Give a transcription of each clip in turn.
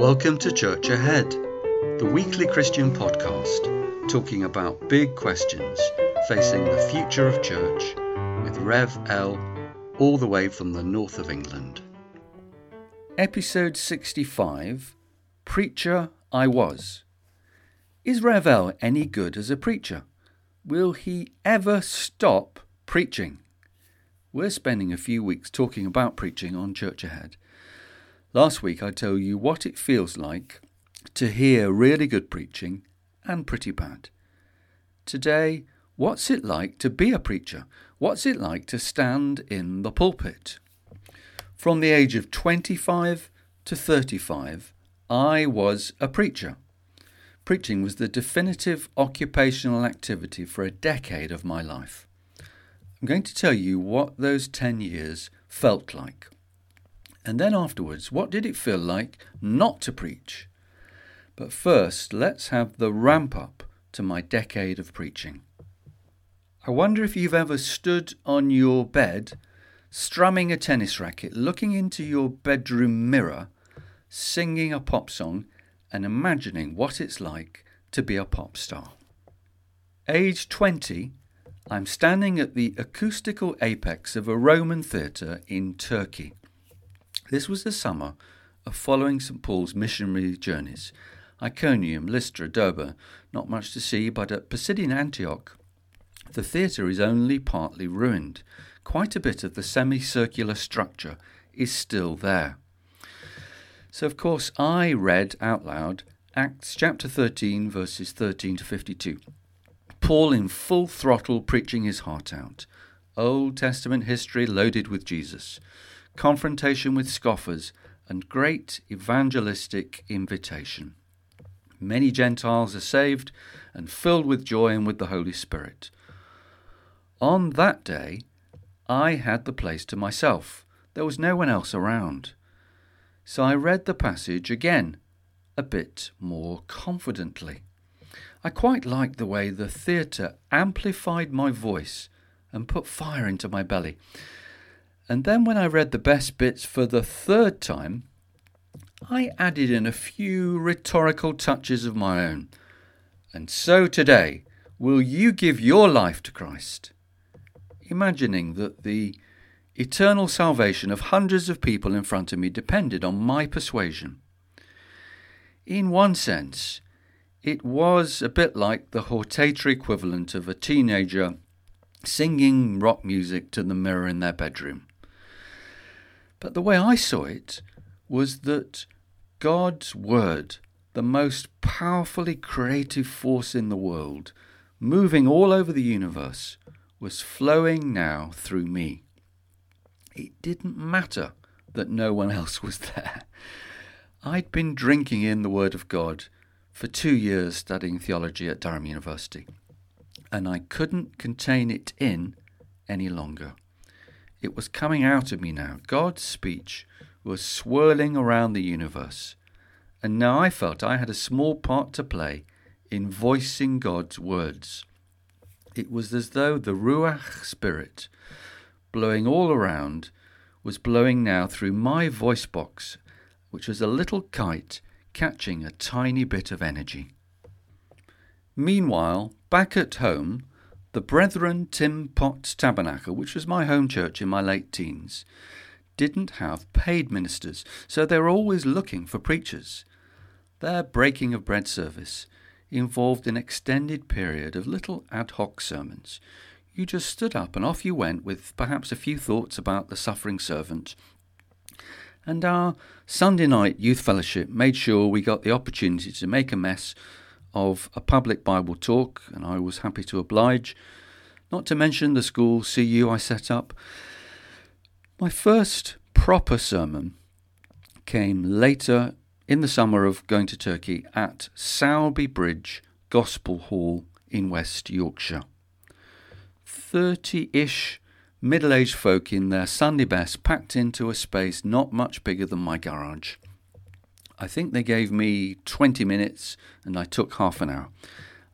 Welcome to Church Ahead, the weekly Christian podcast talking about big questions facing the future of church with Rev L, all the way from the north of England. Episode 65, Preacher I Was. Is Rev L any good as a preacher? Will he ever stop preaching? We're spending a few weeks talking about preaching on Church Ahead. Last week I told you what it feels like to hear really good preaching and pretty bad. Today, what's it like to be a preacher? What's it like to stand in the pulpit? From the age of 25 to 35, I was a preacher. Preaching was the definitive occupational activity for a decade of my life. I'm going to tell you what those 10 years felt like. And then afterwards, what did it feel like not to preach? But first, let's have the ramp up to my decade of preaching. I wonder if you've ever stood on your bed, strumming a tennis racket, looking into your bedroom mirror, singing a pop song and imagining what it's like to be a pop star. Age 20, I'm standing at the acoustical apex of a Roman theatre in Turkey. This was the summer of following St Paul's missionary journeys. Iconium, Lystra, Derbe, not much to see, but at Pisidian Antioch, the theatre is only partly ruined. Quite a bit of the semicircular structure is still there. So, of course, I read out loud Acts chapter 13, verses 13 to 52. Paul in full throttle preaching his heart out. Old Testament history loaded with Jesus. Confrontation with scoffers, and great evangelistic invitation. Many Gentiles are saved and filled with joy and with the Holy Spirit. On that day, I had the place to myself. There was no one else around. So I read the passage again, a bit more confidently. I quite liked the way the theatre amplified my voice and put fire into my belly. And then when I read the best bits for the third time, I added in a few rhetorical touches of my own. And so today, will you give your life to Christ? Imagining that the eternal salvation of hundreds of people in front of me depended on my persuasion. In one sense, it was a bit like the hortatory equivalent of a teenager singing rock music to the mirror in their bedroom. But the way I saw it was that God's Word, the most powerfully creative force in the world, moving all over the universe, was flowing now through me. It didn't matter that no one else was there. I'd been drinking in the Word of God for 2 years studying theology at Durham University, and I couldn't contain it in any longer. It was coming out of me now. God's speech was swirling around the universe. And now I felt I had a small part to play in voicing God's words. It was as though the Ruach Spirit, blowing all around, was blowing now through my voice box, which was a little kite catching a tiny bit of energy. Meanwhile, back at home, the Brethren Tim Potts Tabernacle, which was my home church in my late teens, didn't have paid ministers, so they were always looking for preachers. Their breaking of bread service involved an extended period of little ad hoc sermons. You just stood up and off you went with perhaps a few thoughts about the suffering servant. And our Sunday night youth fellowship made sure we got the opportunity to make a mess of a public Bible talk, and I was happy to oblige, not to mention the school CU I set up. My first proper sermon came later in the summer of going to Turkey at Salby Bridge Gospel Hall in West Yorkshire. 30-ish middle-aged folk in their Sunday best packed into a space not much bigger than my garage. I think they gave me 20 minutes and I took half an hour.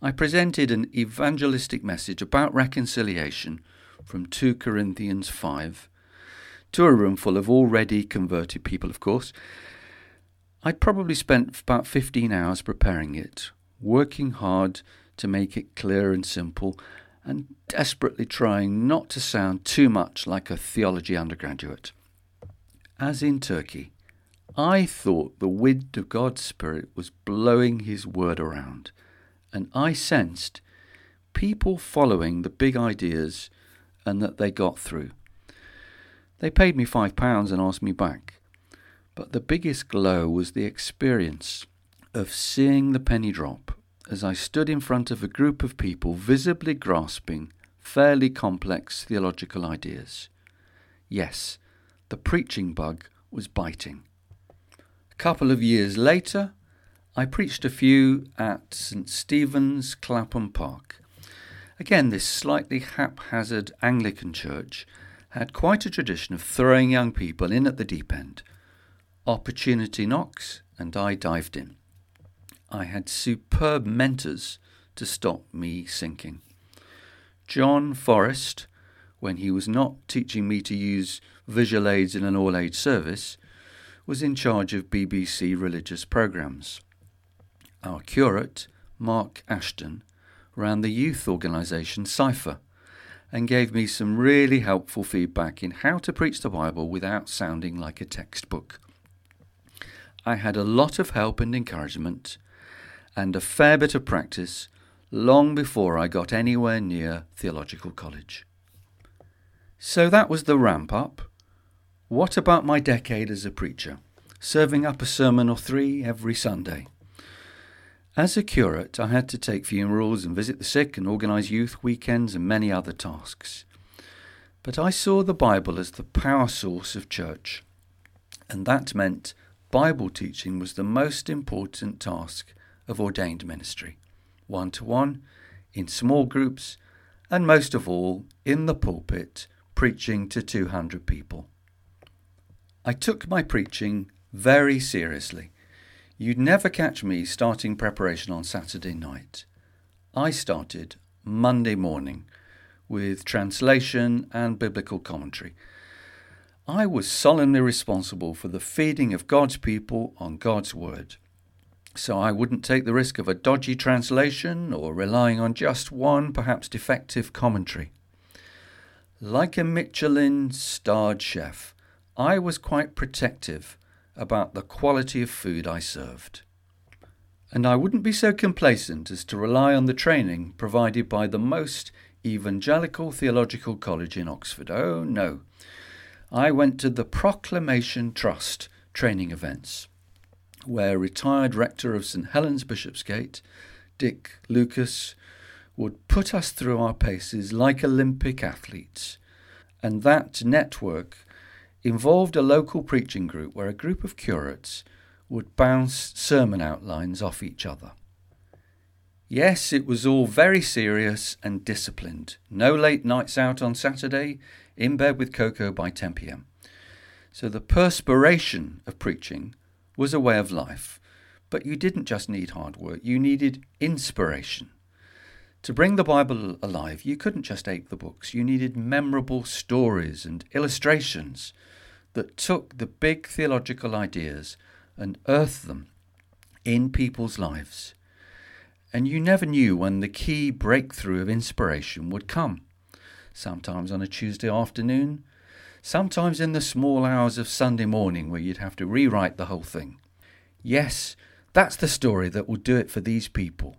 I presented an evangelistic message about reconciliation from 2 Corinthians 5 to a room full of already converted people, of course. I probably spent about 15 hours preparing it, working hard to make it clear and simple, and desperately trying not to sound too much like a theology undergraduate. As in Turkey, I thought the wind of God's Spirit was blowing his word around, and I sensed people following the big ideas and that they got through. They paid me £5 and asked me back, but the biggest glow was the experience of seeing the penny drop as I stood in front of a group of people visibly grasping fairly complex theological ideas. Yes, the preaching bug was biting. A couple of years later, I preached a few at St Stephen's Clapham Park. Again, this slightly haphazard Anglican church had quite a tradition of throwing young people in at the deep end. Opportunity knocks, and I dived in. I had superb mentors to stop me sinking. John Forrest, when he was not teaching me to use visual aids in an all-age service, was in charge of BBC religious programmes. Our curate, Mark Ashton, ran the youth organisation Cipher, and gave me some really helpful feedback in how to preach the Bible without sounding like a textbook. I had a lot of help and encouragement, and a fair bit of practice long before I got anywhere near theological college. So that was the ramp up. What about my decade as a preacher, serving up a sermon or three every Sunday? As a curate, I had to take funerals and visit the sick and organise youth weekends and many other tasks. But I saw the Bible as the power source of church, and that meant Bible teaching was the most important task of ordained ministry, one-to-one, in small groups, and most of all, in the pulpit, preaching to 200 people. I took my preaching very seriously. You'd never catch me starting preparation on Saturday night. I started Monday morning with translation and biblical commentary. I was solemnly responsible for the feeding of God's people on God's word, so I wouldn't take the risk of a dodgy translation or relying on just one, perhaps defective, commentary. Like a Michelin-starred chef, I was quite protective about the quality of food I served. And I wouldn't be so complacent as to rely on the training provided by the most evangelical theological college in Oxford. Oh no, I went to the Proclamation Trust training events, where retired rector of St Helen's Bishopsgate, Dick Lucas, would put us through our paces like Olympic athletes. And that network involved a local preaching group where a group of curates would bounce sermon outlines off each other. Yes, it was all very serious and disciplined. No late nights out on Saturday, in bed with cocoa by 10 p.m. So the perspiration of preaching was a way of life. But you didn't just need hard work, you needed inspiration. To bring the Bible alive, you couldn't just ape the books. You needed memorable stories and illustrations that took the big theological ideas and earthed them in people's lives. And you never knew when the key breakthrough of inspiration would come. Sometimes on a Tuesday afternoon, sometimes in the small hours of Sunday morning where you'd have to rewrite the whole thing. Yes, that's the story that will do it for these people.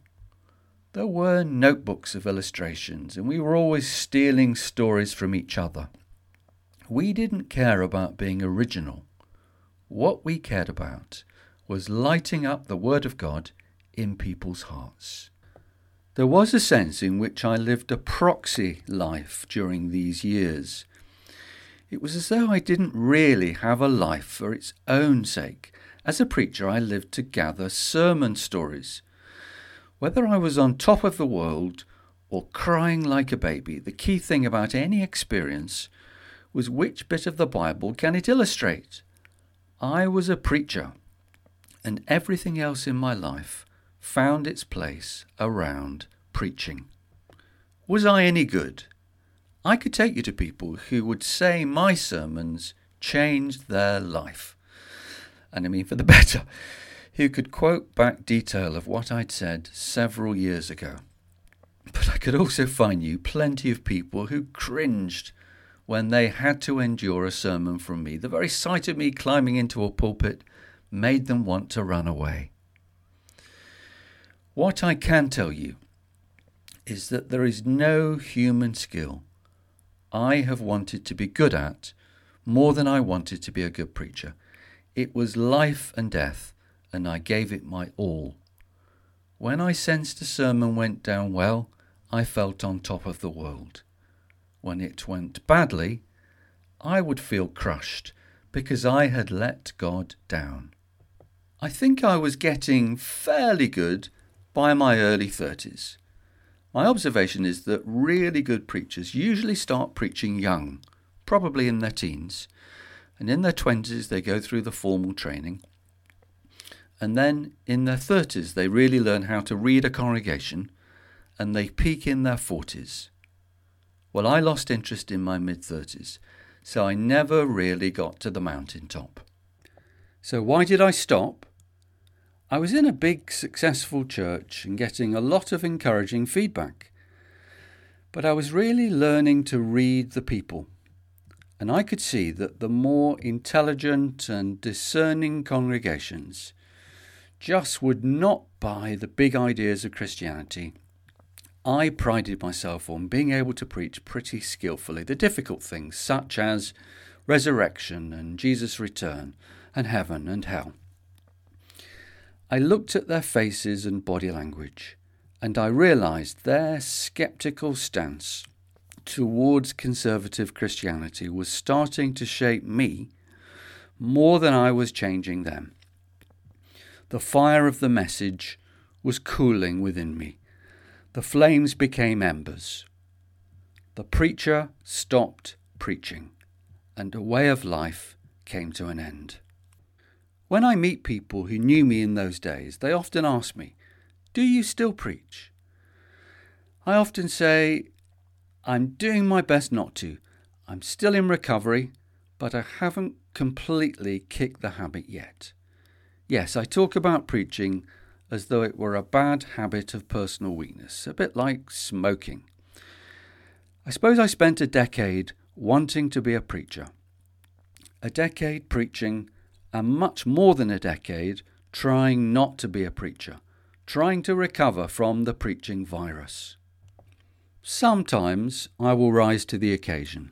There were notebooks of illustrations, and we were always stealing stories from each other. We didn't care about being original. What we cared about was lighting up the Word of God in people's hearts. There was a sense in which I lived a proxy life during these years. It was as though I didn't really have a life for its own sake. As a preacher, I lived to gather sermon stories. Whether I was on top of the world or crying like a baby, the key thing about any experience was which bit of the Bible can it illustrate. I was a preacher, and everything else in my life found its place around preaching. Was I any good? I could take you to people who would say my sermons changed their life. and I mean for the better, who could quote back detail of what I'd said several years ago. But I could also find you plenty of people who cringed when they had to endure a sermon from me. The very sight of me climbing into a pulpit made them want to run away. What I can tell you is that there is no human skill I have wanted to be good at more than I wanted to be a good preacher. It was life and death, and I gave it my all. When I sensed a sermon went down well, I felt on top of the world. When it went badly, I would feel crushed because I had let God down. I think I was getting fairly good by my early 30s. My observation is that really good preachers usually start preaching young, probably in their teens, and in their 20s they go through the formal training, and then in their 30s they really learn how to read a congregation, and they peak in their 40s. Well, I lost interest in my mid-30s, so I never really got to the mountaintop. So why did I stop? I was in a big, successful church and getting a lot of encouraging feedback. But I was really learning to read the people. And I could see that the more intelligent and discerning congregations just would not buy the big ideas of Christianity. I prided myself on being able to preach pretty skillfully the difficult things such as resurrection and Jesus' return and heaven and hell. I looked at their faces and body language, and I realised their sceptical stance towards conservative Christianity was starting to shape me more than I was changing them. The fire of the message was cooling within me. The flames became embers. The preacher stopped preaching, and a way of life came to an end. When I meet people who knew me in those days, they often ask me, "Do you still preach?" I often say, "I'm doing my best not to. I'm still in recovery, but I haven't completely kicked the habit yet." Yes, I talk about preaching as though it were a bad habit of personal weakness, a bit like smoking. I suppose I spent a decade wanting to be a preacher. A decade preaching, and much more than a decade trying not to be a preacher, trying to recover from the preaching virus. Sometimes I will rise to the occasion.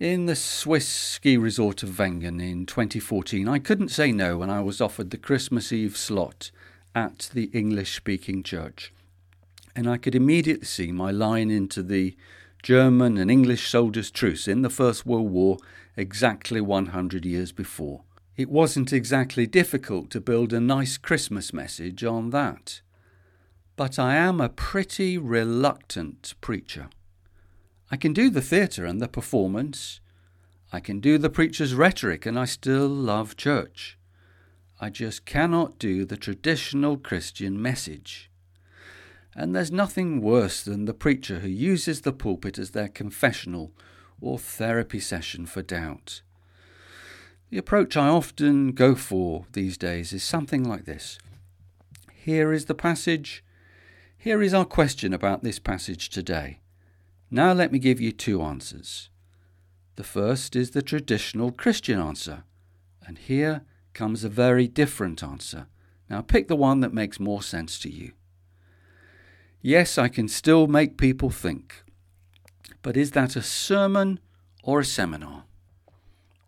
In the Swiss ski resort of Wengen in 2014, I couldn't say no when I was offered the Christmas Eve slot at the English-speaking church, and I could immediately see my line into the German and English soldiers' truce in the First World War exactly 100 years before. It wasn't exactly difficult to build a nice Christmas message on that. But I am a pretty reluctant preacher. I can do the theatre and the performance. I can do the preacher's rhetoric, and I still love church. I just cannot do the traditional Christian message. And there's nothing worse than the preacher who uses the pulpit as their confessional or therapy session for doubt. The approach I often go for these days is something like this. Here is the passage. Here is our question about this passage today. Now let me give you two answers. The first is the traditional Christian answer, and here comes a very different answer. Now pick the one that makes more sense to you. Yes, I can still make people think. But is that a sermon or a seminar?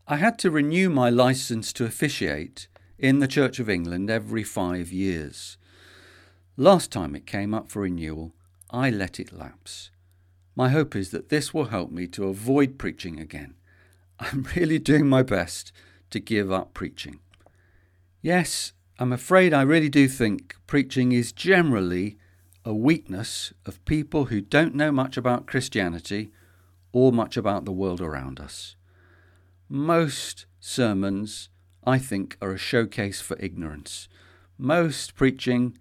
I had to renew my licence to officiate in the Church of England every 5 years. Last time it came up for renewal, I let it lapse. My hope is that this will help me to avoid preaching again. I'm really doing my best to give up preaching. Yes, I'm afraid I really do think preaching is generally a weakness of people who don't know much about Christianity or much about the world around us. Most sermons, I think, are a showcase for ignorance. Most preaching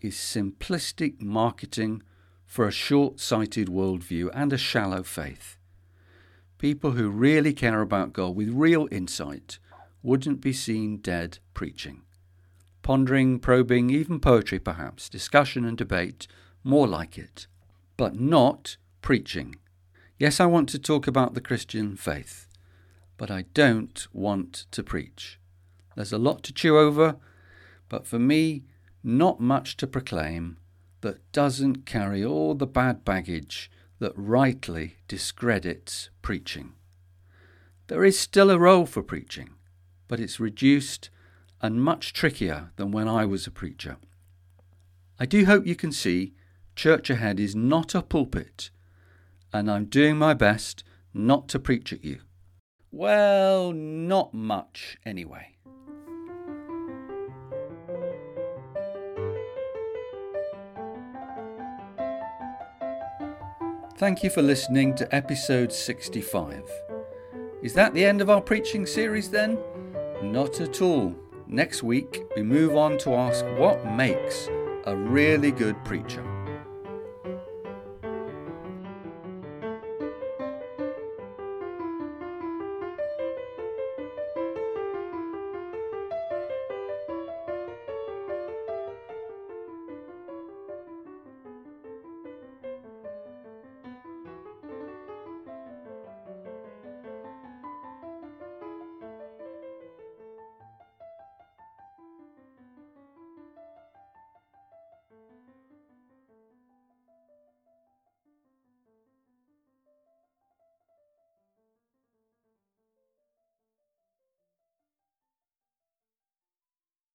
is simplistic marketing for a short-sighted worldview and a shallow faith. People who really care about God with real insight wouldn't be seen dead preaching. Pondering, probing, even poetry perhaps, discussion and debate, more like it. But not preaching. Yes, I want to talk about the Christian faith, but I don't want to preach. There's a lot to chew over, but for me, not much to proclaim that doesn't carry all the bad baggage that rightly discredits preaching. There is still a role for preaching, but it's reduced and much trickier than when I was a preacher. I do hope you can see Church Ahead is not a pulpit, and I'm doing my best not to preach at you. Well, not much anyway. Thank you for listening to episode 65. Is that the end of our preaching series then? Not at all. Next week we move on to ask what makes a really good preacher.